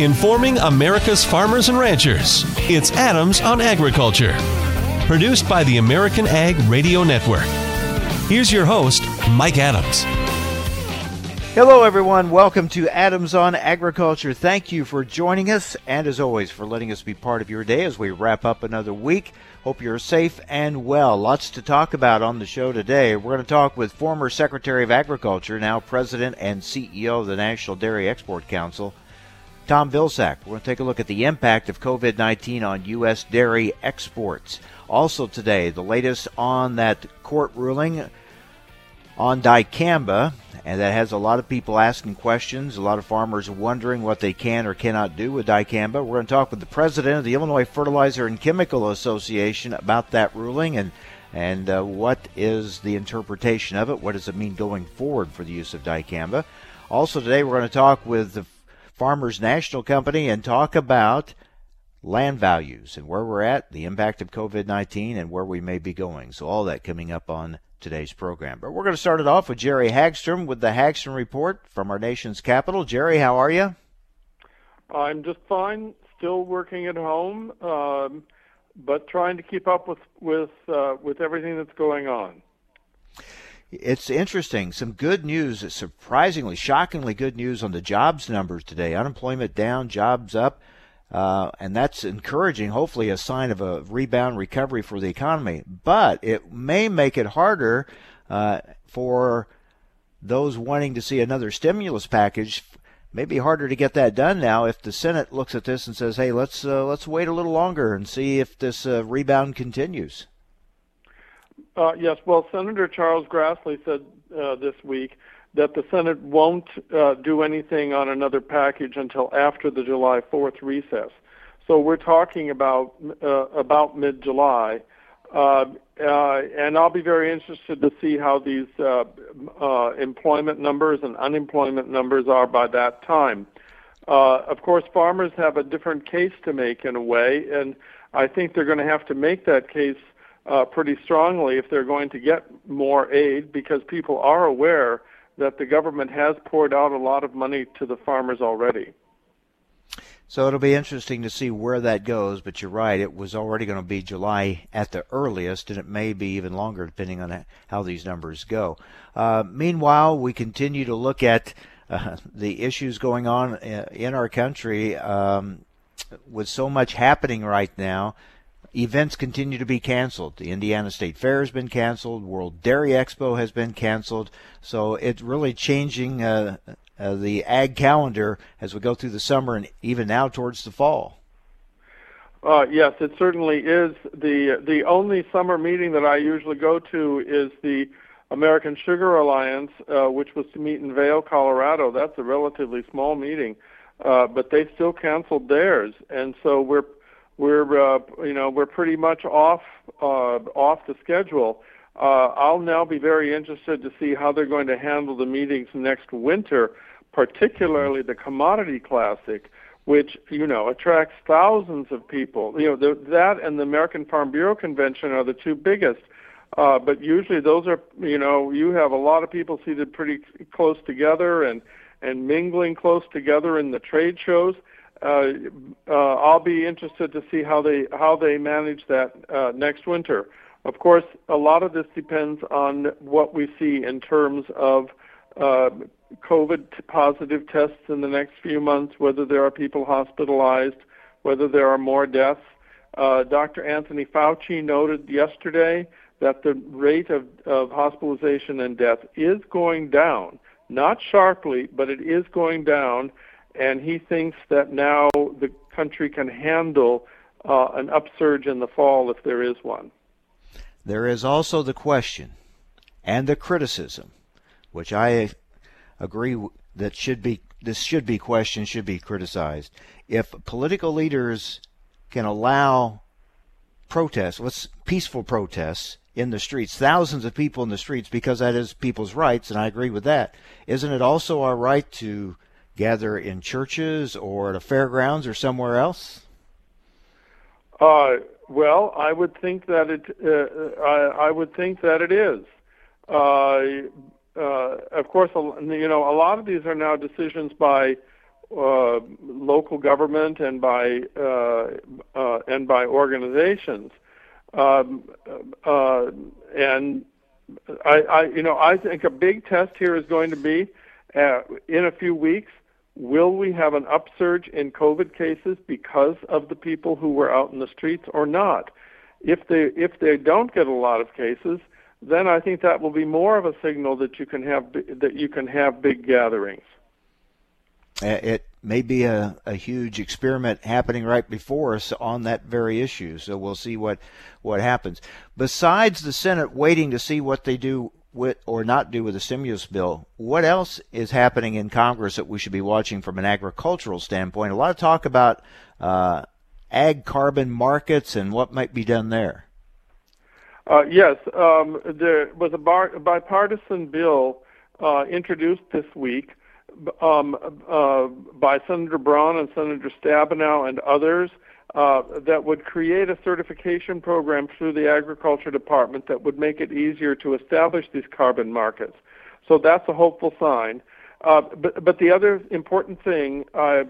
informing America's farmers and ranchers. It's Adams on Agriculture, produced by the American Ag Radio Network. Here's your host, Mike Adams. Hello, everyone. Welcome to Adams on Agriculture. Thank you for joining us and, as always, for letting us be part of your day as we wrap up another week. Hope you're safe and well. Lots to talk about on the show today. We're going to talk with former Secretary of Agriculture, now President and CEO of the National Dairy Export Council, Tom Vilsack. We're going to take a look at the impact of COVID-19 on U.S. dairy exports. Also today, the latest on that court ruling on dicamba, and that has a lot of people asking questions, a lot of farmers wondering what they can or cannot do with dicamba. We're going to talk with the president of the Illinois Fertilizer and Chemical Association about that ruling and what is the interpretation of it. What does it mean going forward for the use of dicamba? Also today, we're going to talk with the Farmers National Company and talk about land values and where we're at, the impact of COVID-19, and where we may be going. So all that coming up on today's program. But we're going to start it off with Jerry Hagstrom with the Hagstrom Report from our nation's capital. Jerry, how are you? I'm just fine, still working at home, but trying to keep up with everything that's going on. It's interesting. Some good news, surprisingly, shockingly good news on the jobs numbers today. Unemployment down, jobs up. And that's encouraging, hopefully a sign of a rebound recovery for the economy. But it may make it harder for those wanting to see another stimulus package. Maybe harder to get that done now if the Senate looks at this and says, hey, let's wait a little longer and see if this rebound continues. Yes, well, Senator Charles Grassley said this week that the Senate won't do anything on another package until after the July 4th recess. So we're talking about mid-July, and I'll be very interested to see how these employment numbers and unemployment numbers are by that time. Of course, farmers have a different case to make in a way, and I think they're going to have to make that case pretty strongly if they're going to get more aid, because people are aware that the government has poured out a lot of money to the farmers already. So it'll be interesting to see where that goes, but you're right, it was already going to be July at the earliest, and it may be even longer depending on how these numbers go. Meanwhile, we continue to look at the issues going on in our country with so much happening right now. Events continue to be canceled. The Indiana State Fair has been canceled. World Dairy Expo has been canceled. So it's really changing the ag calendar as we go through the summer and even now towards the fall. Yes, it certainly is. The only summer meeting that I usually go to is the American Sugar Alliance, which was to meet in Vail, Colorado. That's a relatively small meeting, but they still canceled theirs, and so we're pretty much off the schedule. I'll now be very interested to see how they're going to handle the meetings next winter, particularly the Commodity Classic, which attracts thousands of people. That and the American Farm Bureau Convention are the two biggest. But usually those are you have a lot of people seated pretty close together and mingling close together in the trade shows. I'll be interested to see how they manage that next winter. Of course, a lot of this depends on what we see in terms of COVID positive tests in the next few months, whether there are people hospitalized, whether there are more deaths. Dr. Anthony Fauci noted yesterday that the rate of hospitalization and death is going down, not sharply, but it is going down. And he thinks that now the country can handle an upsurge in the fall if there is one. There is also the question and the criticism, which I agree that this should be questioned, should be criticized. If political leaders can allow protests, peaceful protests in the streets, thousands of people in the streets, because that is people's rights, and I agree with that, isn't it also our right to gather in churches or at a fairgrounds or somewhere else? Well, I would think that it. I would think that it is. Of course, a lot of these are now decisions by local government and by organizations. And I you know, I think a big test here is going to be in a few weeks. Will we have an upsurge in COVID cases because of the people who were out in the streets or not? If they don't get a lot of cases, then I think that will be more of a signal that you can have big gatherings. It may be a huge experiment happening right before us on that very issue. So we'll see what happens. Besides the Senate waiting to see what they do with or not do with the stimulus bill, what else is happening in Congress that we should be watching from an agricultural standpoint? A lot of talk about ag carbon markets and what might be done there. Yes, there was a bipartisan bill introduced this week by Senator Braun and Senator Stabenow and others that would create a certification program through the Agriculture Department that would make it easier to establish these carbon markets. So that's a hopeful sign. But the other important thing I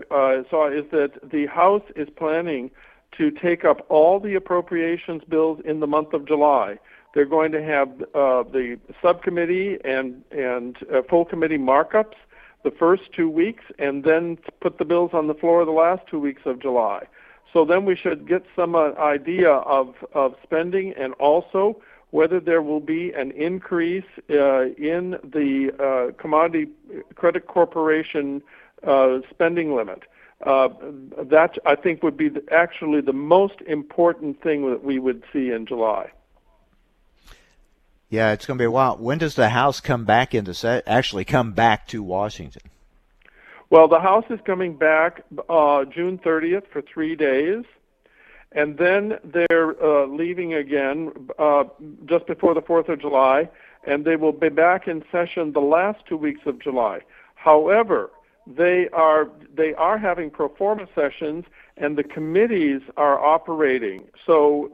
saw is that the House is planning to take up all the appropriations bills in the month of July. They're going to have the subcommittee and full committee markups the first 2 weeks, and then put the bills on the floor the last 2 weeks of July. So then we should get some idea of spending, and also whether there will be an increase in the Commodity Credit Corporation spending limit. That, I think, would be actually the most important thing that we would see in July. Yeah, it's going to be a while. When does the House come back come back to Washington? Well, the House is coming back June 30th for 3 days, and then they're leaving again just before the 4th of July, and they will be back in session the last 2 weeks of July. However, they are having pro forma sessions, and the committees are operating. So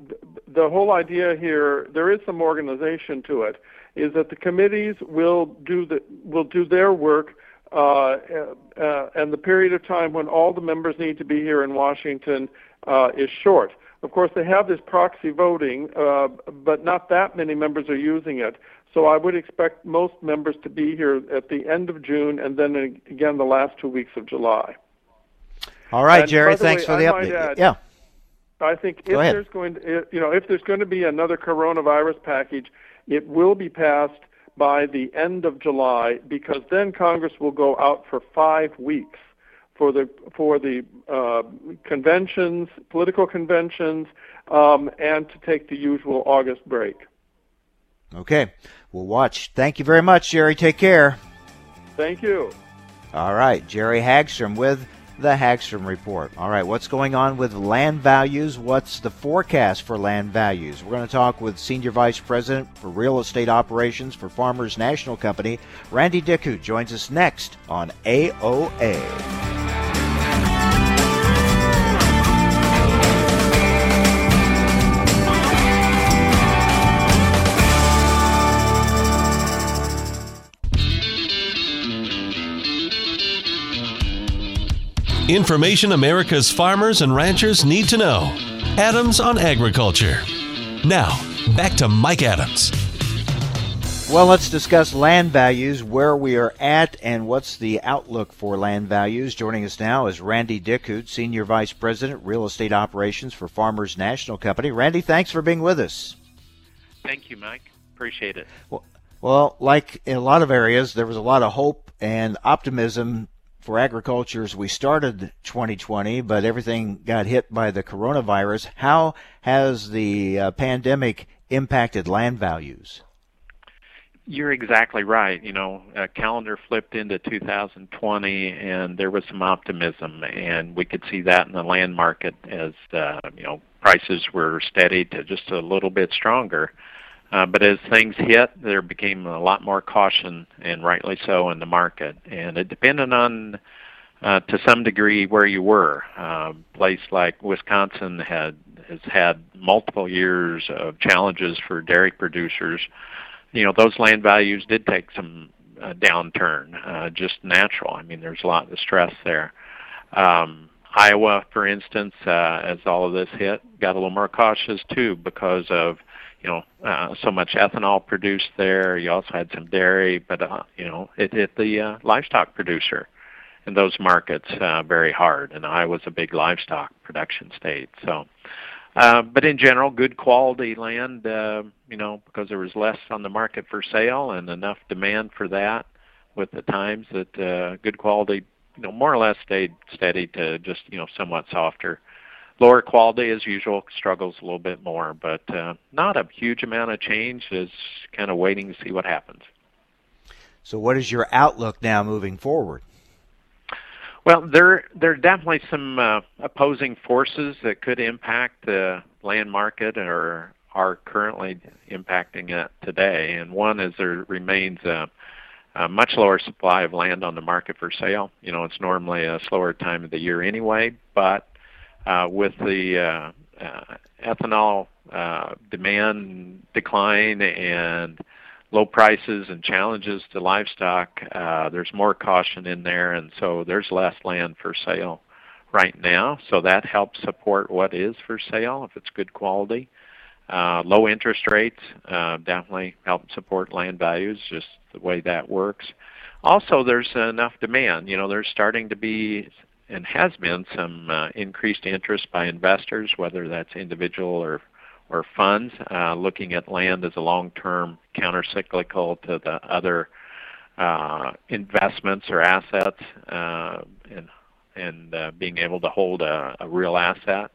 the whole idea here, there is some organization to it, is that the committees will do their work, and the period of time when all the members need to be here in Washington is short. Of course, they have this proxy voting, but not that many members are using it. So I would expect most members to be here at the end of June, and then again the last 2 weeks of July. All right, and Jerry, thanks for the update. Add, yeah, I think if there's going to be another coronavirus package, it will be passed by the end of July, because then Congress will go out for 5 weeks for the conventions, political conventions, and to take the usual August break. Okay, we'll watch. Thank you very much, Jerry. Take care. Thank you. All right, Jerry Hagstrom with the Hagstrom Report. All right, what's going on with land values? What's the forecast for land values? We're going to talk with Senior Vice President for Real Estate Operations for Farmers National Company, Randy Dickhut, joins us next on AOA. Information America's farmers and ranchers need to know. Adams on Agriculture. Now, back to Mike Adams. Well, let's discuss land values, where we are at, and what's the outlook for land values. Joining us now is Randy Dickhut, Senior Vice President, Real Estate Operations for Farmers National Company. Randy, thanks for being with us. Thank you, Mike. Appreciate it. Well, like in a lot of areas, there was a lot of hope and optimism for agriculture as we started 2020, but everything got hit by the coronavirus. How has the pandemic impacted land values? You're exactly right. You know, a calendar flipped into 2020, and there was some optimism, and we could see that in the land market as prices were steady to just a little bit stronger. But as things hit, there became a lot more caution, and rightly so, in the market. And it depended on, to some degree, where you were. A place like Wisconsin has had multiple years of challenges for dairy producers. You know, those land values did take some downturn, just natural. I mean, there's a lot of stress there. Iowa, for instance, as all of this hit, got a little more cautious too because of so much ethanol produced there. You also had some dairy, but it hit the livestock producer in those markets very hard. And Iowa's a big livestock production state, so. But in general, good quality land, because there was less on the market for sale and enough demand for that with the times that good quality, more or less stayed steady to just, somewhat softer. Lower quality, as usual, struggles a little bit more, but not a huge amount of change. Is kind of waiting to see what happens. So what is your outlook now moving forward? Well, there are definitely some opposing forces that could impact the land market or are currently impacting it today. And one is there remains a much lower supply of land on the market for sale. It's normally a slower time of the year anyway, but with the ethanol demand decline and low prices and challenges to livestock, there's more caution in there, and so there's less land for sale right now. So that helps support what is for sale if it's good quality. Low interest rates definitely help support land values, just the way that works. Also, there's enough demand. There's starting to be and has been some increased interest by investors, whether that's individual or funds, looking at land as a long-term counter-cyclical to the other investments or assets, and being able to hold a real asset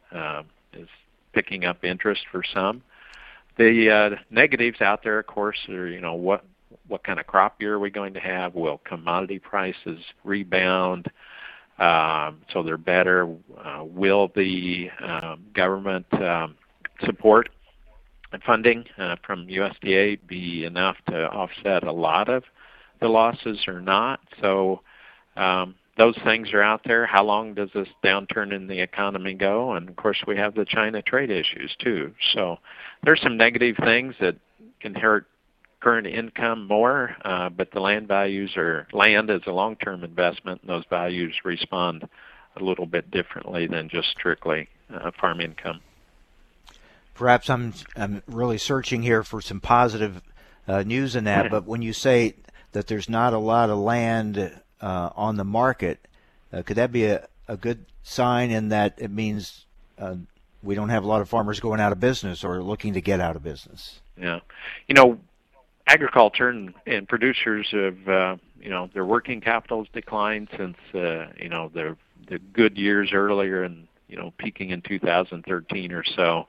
is picking up interest for some. The negatives out there, of course, are what kind of crop year are we going to have? Will commodity prices rebound? So they're better. Will the government support and funding from USDA be enough to offset a lot of the losses or not? So those things are out there. How long does this downturn in the economy go? And of course we have the China trade issues too. So there's some negative things that can hurt current income more, but the land values, or land is a long-term investment, and those values respond a little bit differently than just strictly farm income. Perhaps I'm really searching here for some positive news in that, but when you say that there's not a lot of land on the market, could that be a good sign in that it means we don't have a lot of farmers going out of business or looking to get out of business? Yeah. Agriculture and producers have, their working capital's declined since, the good years earlier and, peaking in 2013 or so.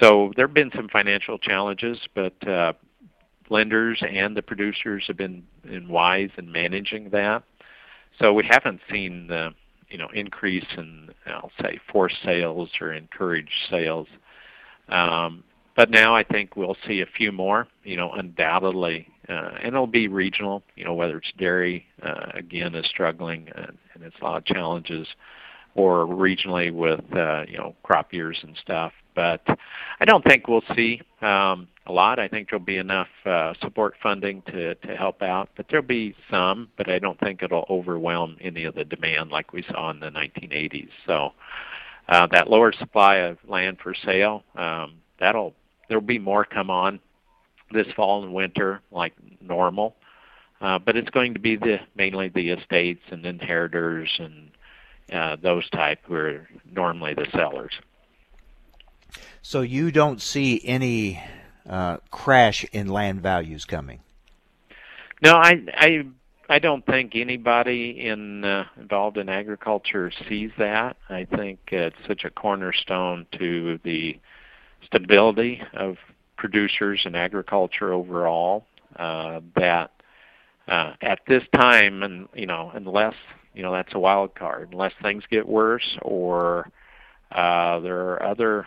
So there have been some financial challenges, but lenders and the producers have been wise in managing that. So we haven't seen the increase in, I'll say, forced sales or encouraged sales. But now I think we'll see a few more, undoubtedly, and it'll be regional. Whether it's dairy again is struggling and it's a lot of challenges, or regionally with crop years and stuff. But I don't think we'll see a lot. I think there'll be enough support funding to help out, but there'll be some, but I don't think it'll overwhelm any of the demand like we saw in the 1980s. So that lower supply of land for sale, there'll be more come on this fall and winter like normal, but it's going to be mainly the estates and inheritors and those type who are normally the sellers. So you don't see any crash in land values coming? No, I don't think anybody involved in agriculture sees that. I think it's such a cornerstone to the stability of producers and agriculture overall that at this time, and unless that's a wild card, unless things get worse or there are other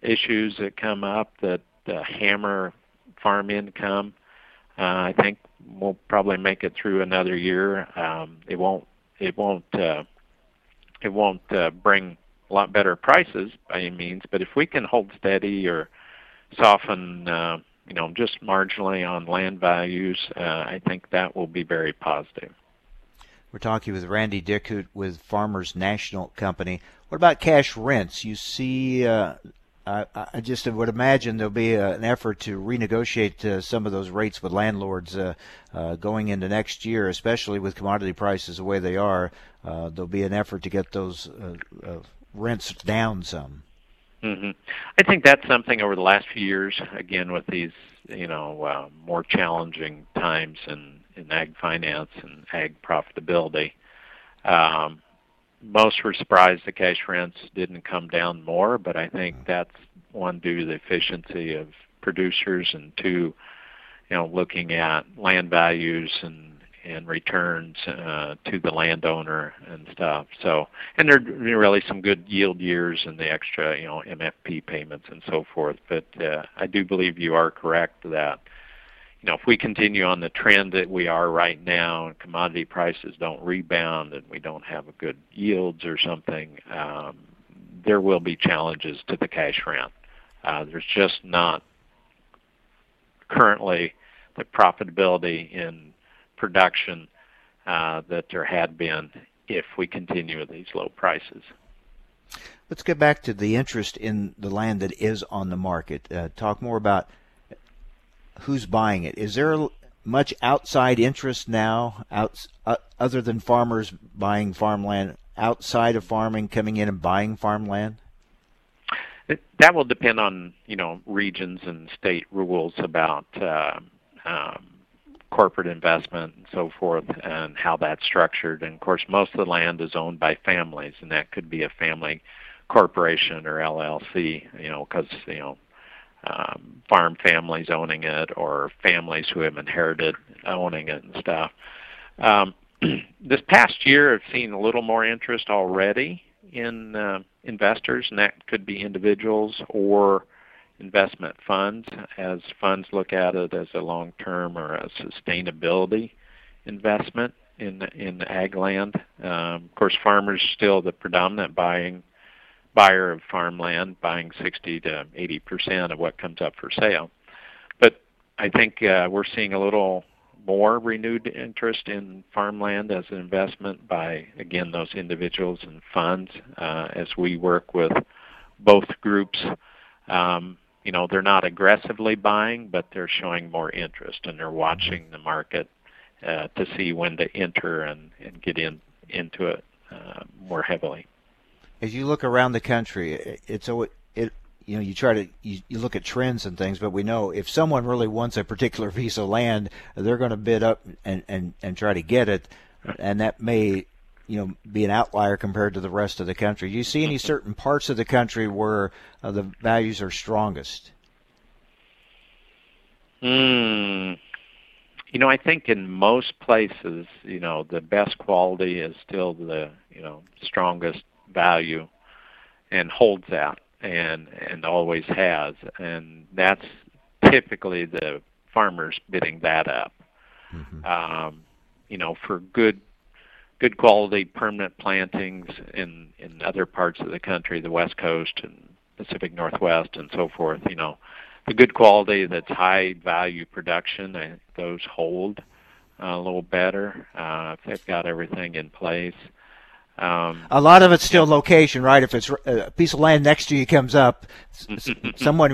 issues that come up that hammer farm income, I think we'll probably make it through another year. It won't bring a lot better prices by any means, but if we can hold steady or soften just marginally on land values, I think that will be very positive. We're talking with Randy Dickhut with Farmers National Company. What about cash rents? You see, I just would imagine there'll be an effort to renegotiate some of those rates with landlords going into next year, especially with commodity prices the way they are. There'll be an effort to get those rents down some. Mm-hmm. I think that's something over the last few years, again, with these more challenging times in ag finance and ag profitability. Most were surprised the cash rents didn't come down more, but I think that's, one, due to the efficiency of producers, and two, looking at land values and returns to the landowner and stuff. So, and there are really some good yield years and the extra, MFP payments and so forth. But I do believe you are correct that, if we continue on the trend that we are right now, and commodity prices don't rebound and we don't have a good yields or something, there will be challenges to the cash rent. There's just not currently the profitability in production that there had been if we continue at these low prices. Let's get back to the interest in the land that is on the market. Talk more about who's buying it. Is there much outside interest now, other than farmers buying farmland, outside of farming, coming in and buying farmland? That will depend on, regions and state rules about corporate investment and so forth, and how that's structured. And of course, most of the land is owned by families, and that could be a family corporation or LLC, because, farm families owning it, or families who have inherited owning it and stuff. This past year, I've seen a little more interest already in investors, and that could be individuals or investment funds, as funds look at it as a long-term or a sustainability investment in ag land. Of course, farmers are still the predominant buyer of farmland, buying 60 to 80% of what comes up for sale. But I think we're seeing a little more renewed interest in farmland as an investment by, again, those individuals and funds. As we work with both groups, they're not aggressively buying, but they're showing more interest, and they're watching the market to see when to enter and get into it more heavily. As you look around the country, you look at trends and things, but we know if someone really wants a particular piece of land, they're going to bid up and try to get it, and that may be an outlier compared to the rest of the country. Do you see any certain parts of the country where the values are strongest? I think in most places, the best quality is still the strongest value, and holds that and always has, and that's typically the farmers bidding that up. Mm-hmm. For good quality permanent plantings in other parts of the country, the West Coast and Pacific Northwest and so forth, the good quality that's high value production, I think those hold a little better if they've got everything in place. A lot of it's still location, right? If it's a piece of land next to you comes up, somebody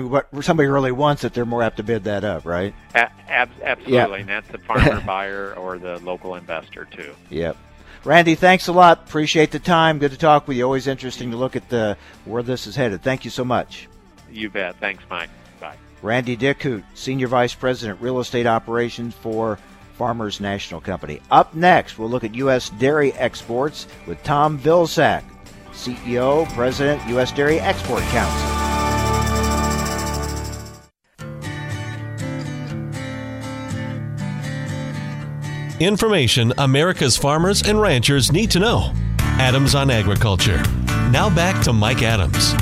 really wants it, they're more apt to bid that up, right? Absolutely, yeah. And that's the farmer buyer or the local investor too. Yep. Randy, thanks a lot. Appreciate the time. Good to talk with you. Always interesting to look at where this is headed. Thank you so much. You bet. Thanks, Mike. Bye. Randy Dickhut, Senior Vice President, Real Estate Operations for Farmers National Company. Up next, we'll look at U.S. dairy exports with Tom Vilsack, CEO, President, U.S. Dairy Export Council. Information America's farmers and ranchers need to know. Adams on Agriculture. Now back to Mike Adams.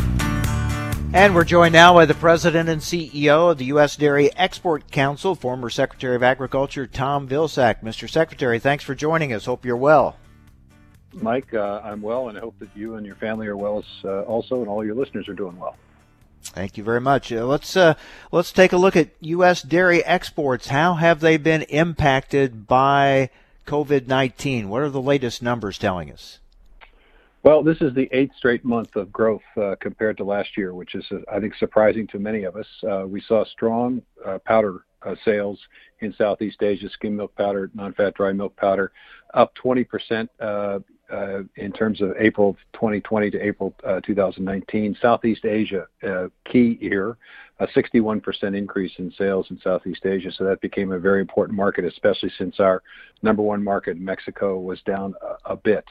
And we're joined now by the President and CEO of the U.S. Dairy Export Council, former Secretary of Agriculture, Tom Vilsack. Mr. Secretary, thanks for joining us. Hope you're well. Mike, I'm well, and I hope that you and your family are well also, and all your listeners are doing well. Thank you very much. Let's take a look at U.S. dairy exports. How have they been impacted by COVID-19. What are the latest numbers telling us? Well, this is the eighth straight month of growth compared to last year, which is, I think, surprising to many of us. We saw strong powder sales in Southeast Asia, skim milk powder, non-fat dry milk powder, up 20% in terms of April 2020 to April 2019. Southeast Asia, key here, a 61% increase in sales in Southeast Asia. So that became a very important market, especially since our number one market, Mexico, was down a bit.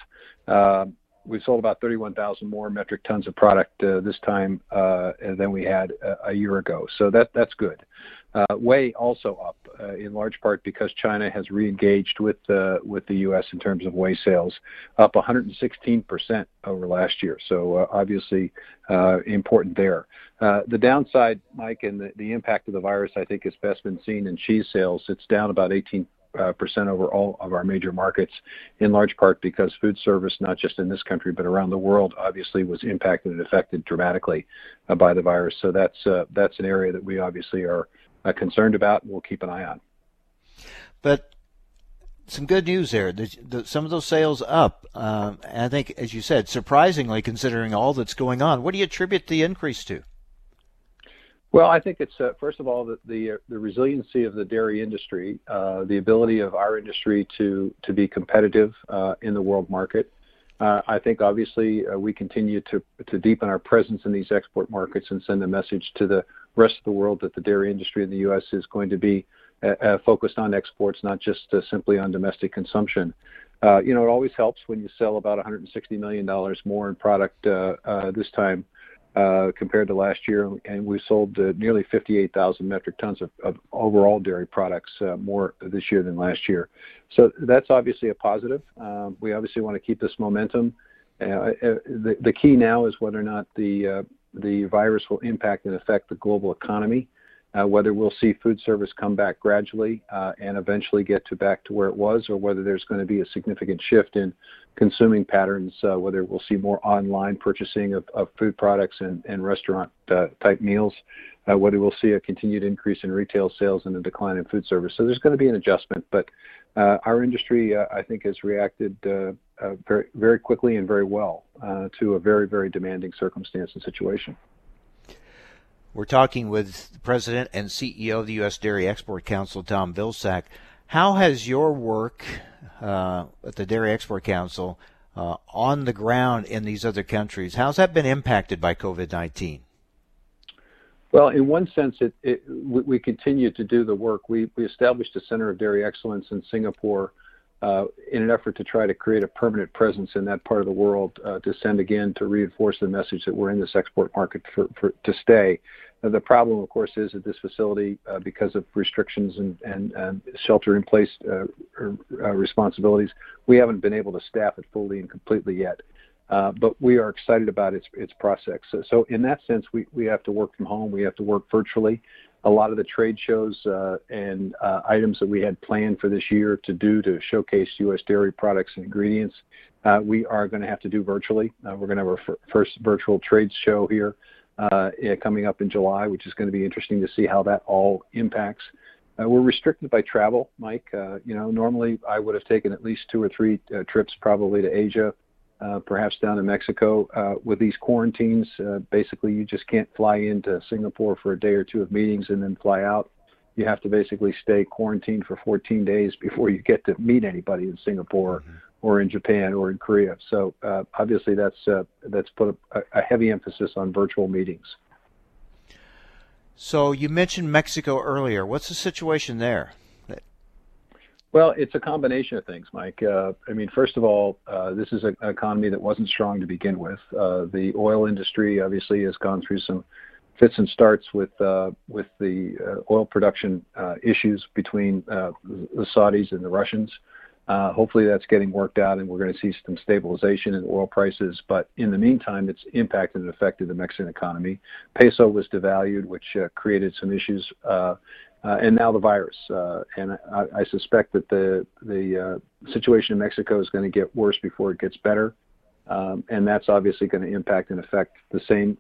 We sold about 31,000 more metric tons of product this time than we had a year ago. So that's good. Whey also up in large part because China has reengaged with the U.S. in terms of whey sales, up 116% over last year. So obviously important there. The downside, Mike, and the impact of the virus, I think, has best been seen in cheese sales. It's down about 18%. Percent over all of our major markets, in large part because food service, not just in this country but around the world, obviously was impacted and affected dramatically by the virus. So that's an area that we obviously are concerned about and we'll keep an eye on. But some good news there. Some of those sales up, I think, as you said, surprisingly considering all that's going on. What do you attribute the increase to? Well, I think it's, first of all, the resiliency of the dairy industry, the ability of our industry to be competitive in the world market. I think, obviously, we continue to deepen our presence in these export markets and send a message to the rest of the world that the dairy industry in the U.S. is going to be focused on exports, not just simply on domestic consumption. You know, it always helps when you sell about $160 million more in product this time compared to last year, and we sold nearly 58,000 metric tons of overall dairy products more this year than last year. So that's obviously a positive. We obviously want to keep this momentum. The key now is whether or not the virus will impact and affect the global economy, whether we'll see food service come back gradually and eventually get back to where it was, or whether there's going to be a significant shift in consuming patterns, whether we'll see more online purchasing of food products and restaurant type meals, whether we'll see a continued increase in retail sales and a decline in food service. So there's going to be an adjustment, but our industry, I think, has reacted very, very quickly and very well to a very, very demanding circumstance and situation. We're talking with the President and CEO of the U.S. Dairy Export Council, Tom Vilsack. How has your work at the Dairy Export Council on the ground in these other countries, how's that been impacted by COVID-19? Well, in one sense, we continue to do the work. We established a Center of Dairy Excellence in Singapore in an effort to try to create a permanent presence in that part of the world to send, again, to reinforce the message that we're in this export market to stay. Now, the problem, of course, is that this facility, because of restrictions and shelter-in-place responsibilities, we haven't been able to staff it fully and completely yet. But we are excited about its prospects. So in that sense, we have to work from home. We have to work virtually. A lot of the trade shows and items that we had planned for this year to do to showcase U.S. dairy products and ingredients, we are going to have to do virtually. We're going to have our first virtual trade show here coming up in July, which is going to be interesting to see how that all impacts. We're restricted by travel, Mike. You know, normally I would have taken at least 2 or 3 trips probably to Asia, perhaps down in Mexico. With these quarantines, basically you just can't fly into Singapore for a day or two of meetings and then fly out. You have to basically stay quarantined for 14 days before you get to meet anybody in Singapore or in Japan or in Korea. So obviously that's put a heavy emphasis on virtual meetings. So you mentioned Mexico earlier. What's the situation there? Well, it's a combination of things, Mike. I mean, first of all, this is an economy that wasn't strong to begin with. The oil industry obviously has gone through some fits and starts with the oil production issues between the Saudis and the Russians. Hopefully that's getting worked out and we're going to see some stabilization in oil prices. But in the meantime, it's impacted and affected the Mexican economy. Peso was devalued, which created some issues. And now the virus. And I suspect that the situation in Mexico is going to get worse before it gets better. And that's obviously going to impact and affect the same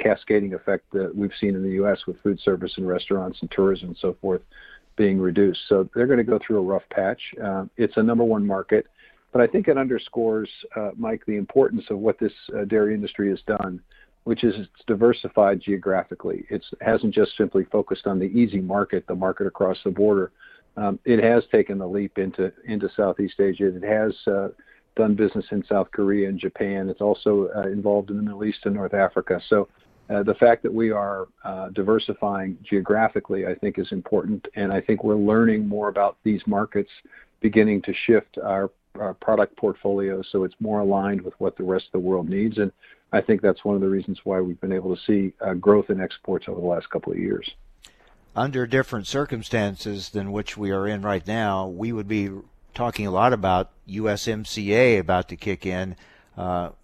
cascading effect that we've seen in the U.S. with food service and restaurants and tourism and so forth. being reduced. So they're going to go through a rough patch. It's a number one market, but I think it underscores, Mike, the importance of what this dairy industry has done, which is it's diversified geographically. It hasn't just simply focused on the easy market, the market across the border. It has taken the leap into Southeast Asia. It has done business in South Korea and Japan. It's also involved in the Middle East and North Africa. So the fact that we are diversifying geographically, I think, is important. And I think we're learning more about these markets, beginning to shift our product portfolio so it's more aligned with what the rest of the world needs. And I think that's one of the reasons why we've been able to see growth in exports over the last couple of years. Under different circumstances than which we are in right now, we would be talking a lot about USMCA about to kick in.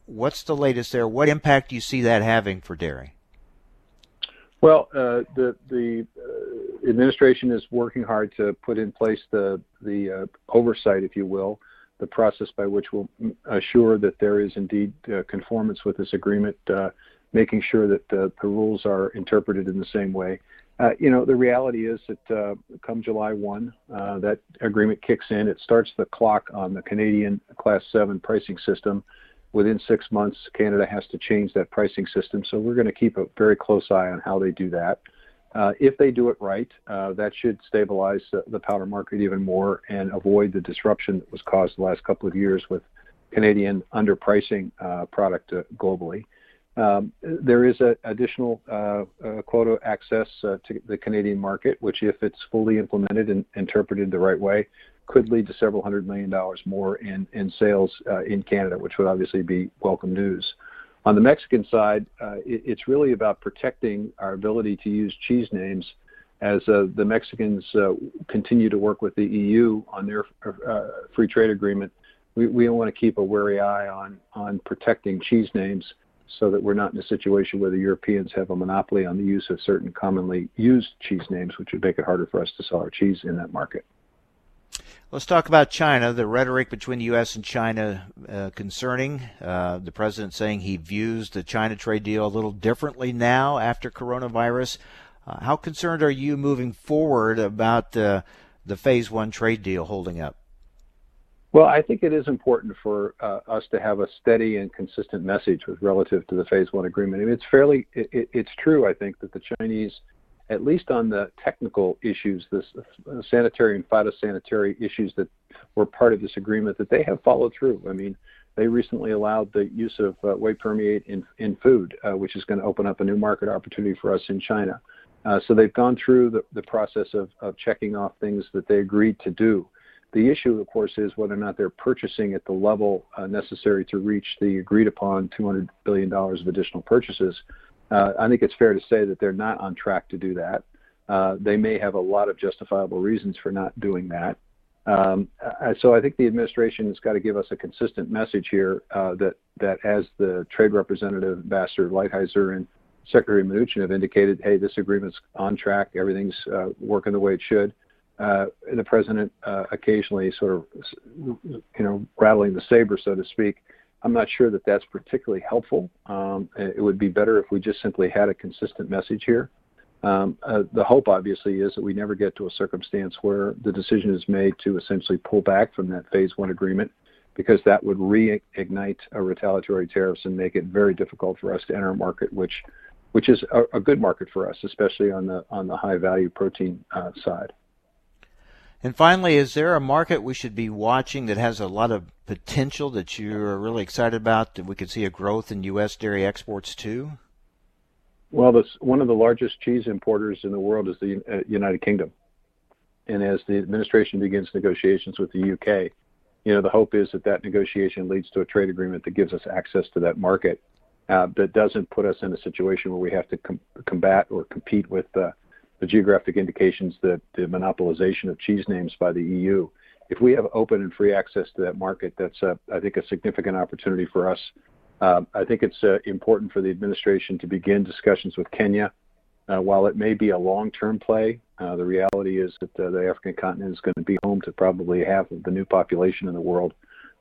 What's the latest there? What impact do you see that having for dairy? Well, the administration is working hard to put in place the oversight, if you will, the process by which we'll assure that there is indeed conformance with this agreement, making sure that the rules are interpreted in the same way. The reality is that come July 1, that agreement kicks in. It starts the clock on the Canadian Class 7 pricing system. Within 6 months, Canada has to change that pricing system, so we're going to keep a very close eye on how they do that. If they do it right, that should stabilize the powder market even more and avoid the disruption that was caused the last couple of years with Canadian underpricing product globally. There is an additional quota access to the Canadian market, which, if it's fully implemented and interpreted the right way, could lead to several $100 million more in sales in Canada, which would obviously be welcome news. On the Mexican side, it's really about protecting our ability to use cheese names as the Mexicans continue to work with the EU on their free trade agreement. We want to keep a wary eye on protecting cheese names so that we're not in a situation where the Europeans have a monopoly on the use of certain commonly used cheese names, which would make it harder for us to sell our cheese in that market. Let's talk about China. The rhetoric between the U.S. and China concerning the president saying he views the China trade deal a little differently now after coronavirus. How concerned are you moving forward about the Phase 1 trade deal holding up? Well, I think it is important for us to have a steady and consistent message with relative to the Phase 1 agreement. I mean, it's true, I think, that the Chinese, at least on the technical issues, the sanitary and phytosanitary issues that were part of this agreement, that they have followed through. I mean, they recently allowed the use of whey permeate in food, which is going to open up a new market opportunity for us in China. So they've gone through the process of checking off things that they agreed to do. The issue, of course, is whether or not they're purchasing at the level necessary to reach the agreed upon $200 billion of additional purchases. I think it's fair to say that they're not on track to do that. They may have a lot of justifiable reasons for not doing that. So I think the administration has got to give us a consistent message here that as the trade representative, Ambassador Lighthizer and Secretary Mnuchin have indicated, hey, this agreement's on track, everything's working the way it should. And the president occasionally sort of, rattling the saber, so to speak. I'm not sure that that's particularly helpful. It would be better if we just simply had a consistent message here. The hope, obviously, is that we never get to a circumstance where the decision is made to essentially pull back from that Phase 1 agreement, because that would reignite retaliatory tariffs and make it very difficult for us to enter a market, which is a good market for us, especially on the high-value protein side. And finally, is there a market we should be watching that has a lot of potential that you're really excited about, that we could see a growth in U.S. dairy exports too? Well, one of the largest cheese importers in the world is the United Kingdom. And as the administration begins negotiations with the U.K., the hope is that negotiation leads to a trade agreement that gives us access to that market, that doesn't put us in a situation where we have to combat or compete with the geographic indications that the monopolization of cheese names by the EU. If we have open and free access to that market, that's, I think, a significant opportunity for us. I think it's important for the administration to begin discussions with Kenya. While it may be a long-term play, the reality is that the African continent is going to be home to probably half of the new population in the world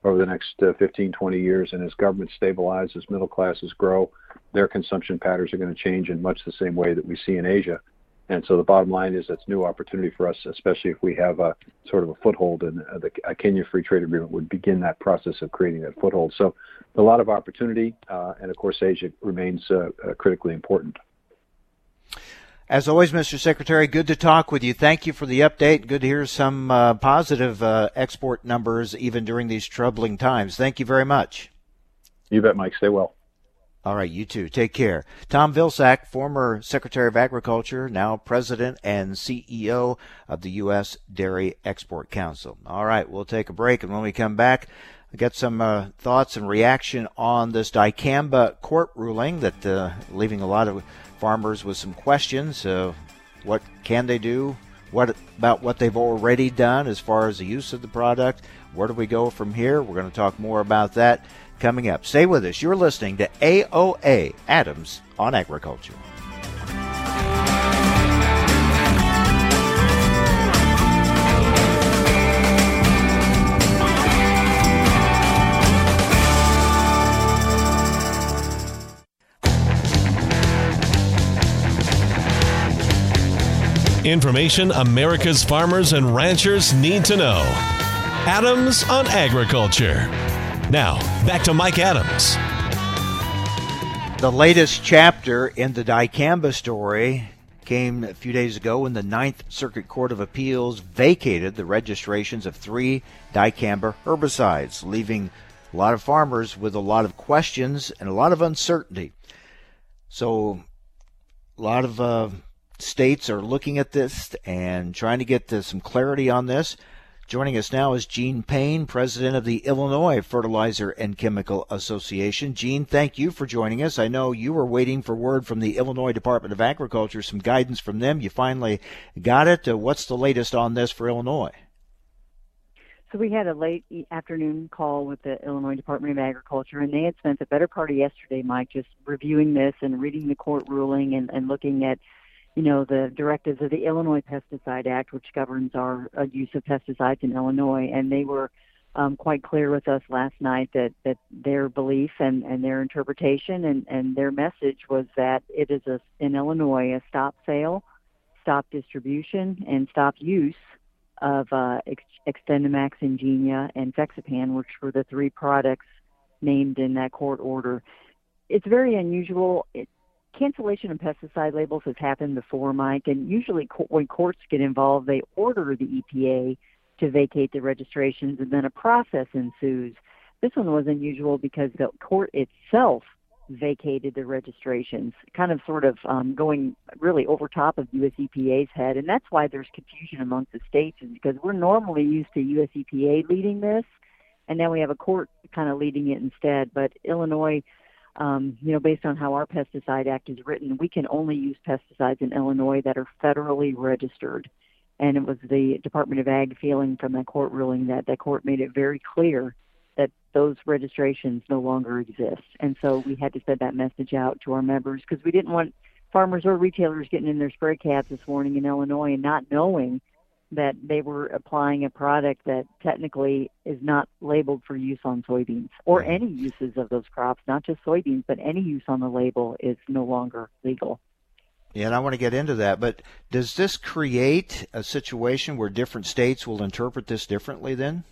over the next 15, 20 years. And as governments stabilize, as middle classes grow, their consumption patterns are going to change in much the same way that we see in Asia. And so the bottom line is that's new opportunity for us, especially if we have a sort of a foothold, and a Kenya Free Trade Agreement would begin that process of creating that foothold. So a lot of opportunity, and of course Asia remains critically important. As always, Mr. Secretary, good to talk with you. Thank you for the update. Good to hear some positive export numbers even during these troubling times. Thank you very much. You bet, Mike. Stay well. All right, you too. Take care. Tom Vilsack, former Secretary of Agriculture, now President and CEO of the U.S. Dairy Export Council. All right, we'll take a break, and when we come back, I'll get some thoughts and reaction on this dicamba court ruling that leaving a lot of farmers with some questions. What can they do? What about what they've already done as far as the use of the product? Where do we go from here? We're going to talk more about that coming up. Stay with us. You're listening to AOA, Adams on Agriculture. Information America's farmers and ranchers need to know. Adams on Agriculture. Now, back to Mike Adams. The latest chapter in the dicamba story came a few days ago when the Ninth Circuit Court of Appeals vacated the registrations of 3 dicamba herbicides, leaving a lot of farmers with a lot of questions and a lot of uncertainty. So, a lot of states are looking at this and trying to get some clarity on this. Joining us now is Jean Payne, president of the Illinois Fertilizer and Chemical Association. Jean, thank you for joining us. I know you were waiting for word from the Illinois Department of Agriculture, some guidance from them. You finally got it. What's the latest on this for Illinois? So we had a late afternoon call with the Illinois Department of Agriculture, and they had spent the better part of yesterday, Mike, just reviewing this and reading the court ruling and looking at, you know, the directives of the Illinois Pesticide Act, which governs our use of pesticides in Illinois. And they were quite clear with us last night that their belief and their interpretation and their message was that it is in Illinois a stop sale, stop distribution, and stop use of Extendimax, Ingenia, and Fexapan, which were the 3 products named in that court order. It's very unusual. Cancellation of pesticide labels has happened before, Mike, and usually when courts get involved, they order the EPA to vacate the registrations, and then a process ensues. This one was unusual because the court itself vacated the registrations, kind of sort of going really over top of U.S. EPA's head, and that's why there's confusion amongst the states, is because we're normally used to U.S. EPA leading this, and now we have a court kind of leading it instead. But Illinois, based on how our Pesticide Act is written, we can only use pesticides in Illinois that are federally registered. And it was the Department of Ag feeling from that court ruling that the court made it very clear that those registrations no longer exist. And so we had to send that message out to our members because we didn't want farmers or retailers getting in their spray cabs this morning in Illinois and not knowing that they were applying a product that technically is not labeled for use on soybeans or any uses of those crops, not just soybeans, but any use on the label is no longer legal. Yeah, and I want to get into that, but does this create a situation where different states will interpret this differently then?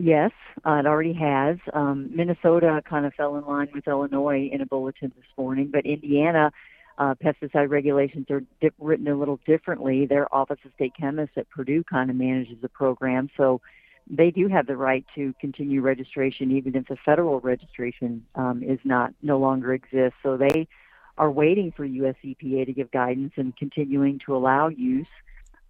Yes, it already has. Minnesota kind of fell in line with Illinois in a bulletin this morning, but Indiana pesticide regulations are written a little differently. Their Office of State Chemists at Purdue kind of manages the program, so they do have the right to continue registration even if the federal registration no longer exists. So they are waiting for U.S. EPA to give guidance and continuing to allow use.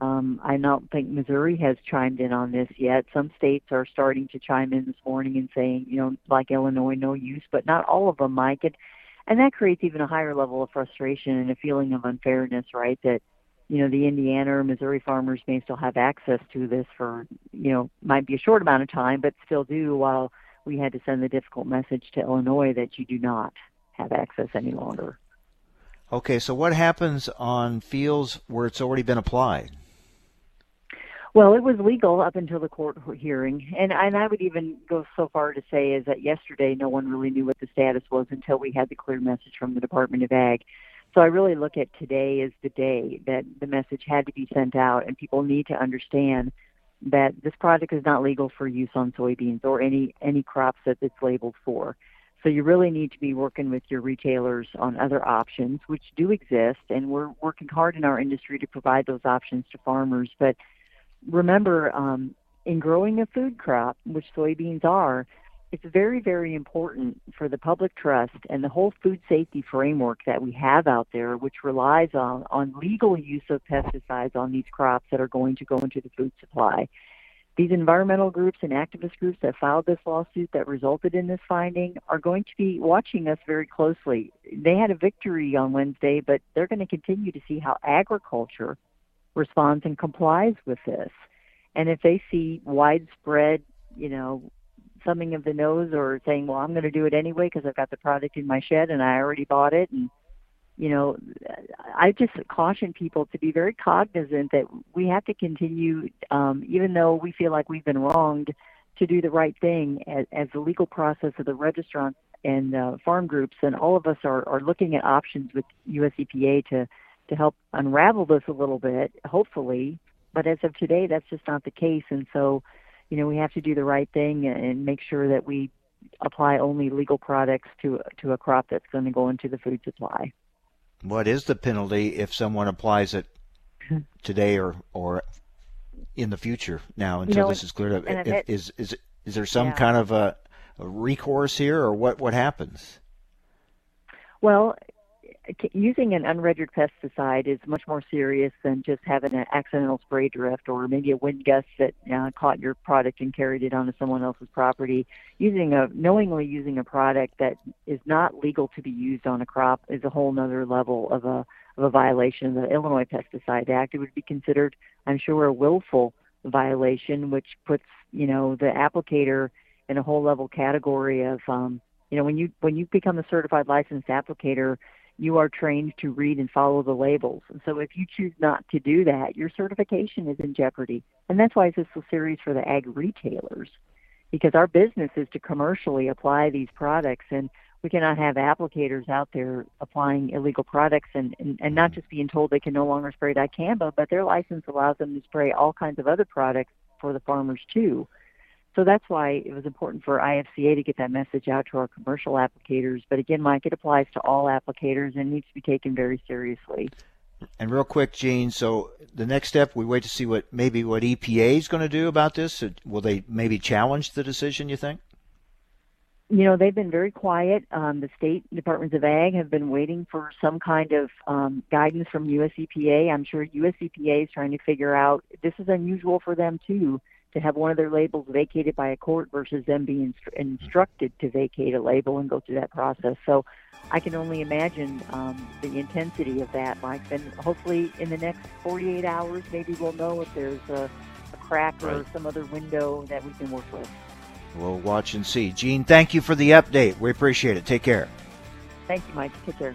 I don't think Missouri has chimed in on this yet. Some states are starting to chime in this morning and saying, like Illinois, no use, but not all of them, Mike. And that creates even a higher level of frustration and a feeling of unfairness, right, that, the Indiana or Missouri farmers may still have access to this for, might be a short amount of time, but still do, while we had to send the difficult message to Illinois that you do not have access any longer. Okay, so what happens on fields where it's already been applied? Well, it was legal up until the court hearing, and I would even go so far to say is that yesterday no one really knew what the status was until we had the clear message from the Department of Ag. So I really look at today as the day that the message had to be sent out, and people need to understand that this product is not legal for use on soybeans or any crops that it's labeled for. So you really need to be working with your retailers on other options, which do exist, and we're working hard in our industry to provide those options to farmers. But remember, in growing a food crop, which soybeans are, it's very, very important for the public trust and the whole food safety framework that we have out there, which relies on legal use of pesticides on these crops that are going to go into the food supply. These environmental groups and activist groups that filed this lawsuit that resulted in this finding are going to be watching us very closely. They had a victory on Wednesday, but they're going to continue to see how agriculture responds and complies with this. And if they see widespread, thumbing of the nose or saying, well, I'm going to do it anyway because I've got the product in my shed and I already bought it. And, I just caution people to be very cognizant that we have to continue, even though we feel like we've been wronged, to do the right thing as the legal process of the registrants and farm groups. And all of us are looking at options with US EPA to help unravel this a little bit, hopefully. But as of today, that's just not the case. And so, we have to do the right thing and make sure that we apply only legal products to a crop that's going to go into the food supply. What is the penalty if someone applies it today or in the future now until this is cleared up? Is there some kind of a recourse here, or what happens? Well, using an unregistered pesticide is much more serious than just having an accidental spray drift or maybe a wind gust that caught your product and carried it onto someone else's property. Knowingly using a product that is not legal to be used on a crop is a whole other level of a violation of the Illinois Pesticide Act. It would be considered, I'm sure, a willful violation, which puts the applicator in a whole level category of when you become a certified licensed applicator. You are trained to read and follow the labels. And so if you choose not to do that, your certification is in jeopardy. And that's why it's so serious for the ag retailers, because our business is to commercially apply these products. And we cannot have applicators out there applying illegal products and not just being told they can no longer spray dicamba, but their license allows them to spray all kinds of other products for the farmers too. So that's why it was important for IFCA to get that message out to our commercial applicators. But again, Mike, it applies to all applicators and needs to be taken very seriously. And real quick, Jean, so the next step, we wait to see what EPA is going to do about this. Will they maybe challenge the decision, you think? They've been very quiet. The state departments of ag have been waiting for some kind of guidance from US EPA. I'm sure US EPA is trying to figure out, this is unusual for them too, to have one of their labels vacated by a court versus them being instructed to vacate a label and go through that process. So I can only imagine the intensity of that, Mike. And hopefully in the next 48 hours, maybe we'll know if there's a crack or some other window that we can work with. We'll watch and see. Jean, thank you for the update. We appreciate it. Take care. Thank you, Mike. Take care.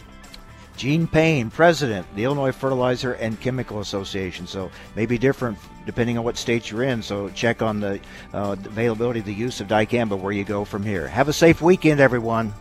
Jean Payne, president of the Illinois Fertilizer and Chemical Association. So maybe different depending on what state you're in. So check on the availability, the use of dicamba, where you go from here. Have a safe weekend, everyone.